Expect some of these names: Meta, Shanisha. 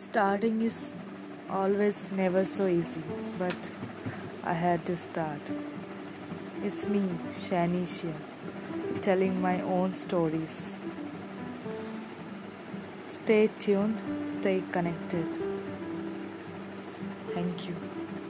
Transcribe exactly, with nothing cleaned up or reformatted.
Starting is always never so easy, but I had to start. It's me, Shanisha, telling my own stories. Stay tuned, stay connected. Thank you.